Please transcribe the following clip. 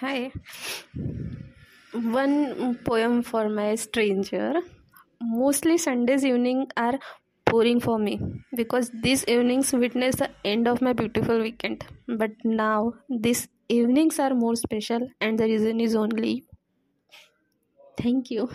Hi. One poem for my stranger. Mostly Sundays evening are boring for me because these evenings witness the end of my beautiful weekend. But now these evenings are more special and the reason is only you. Thank you.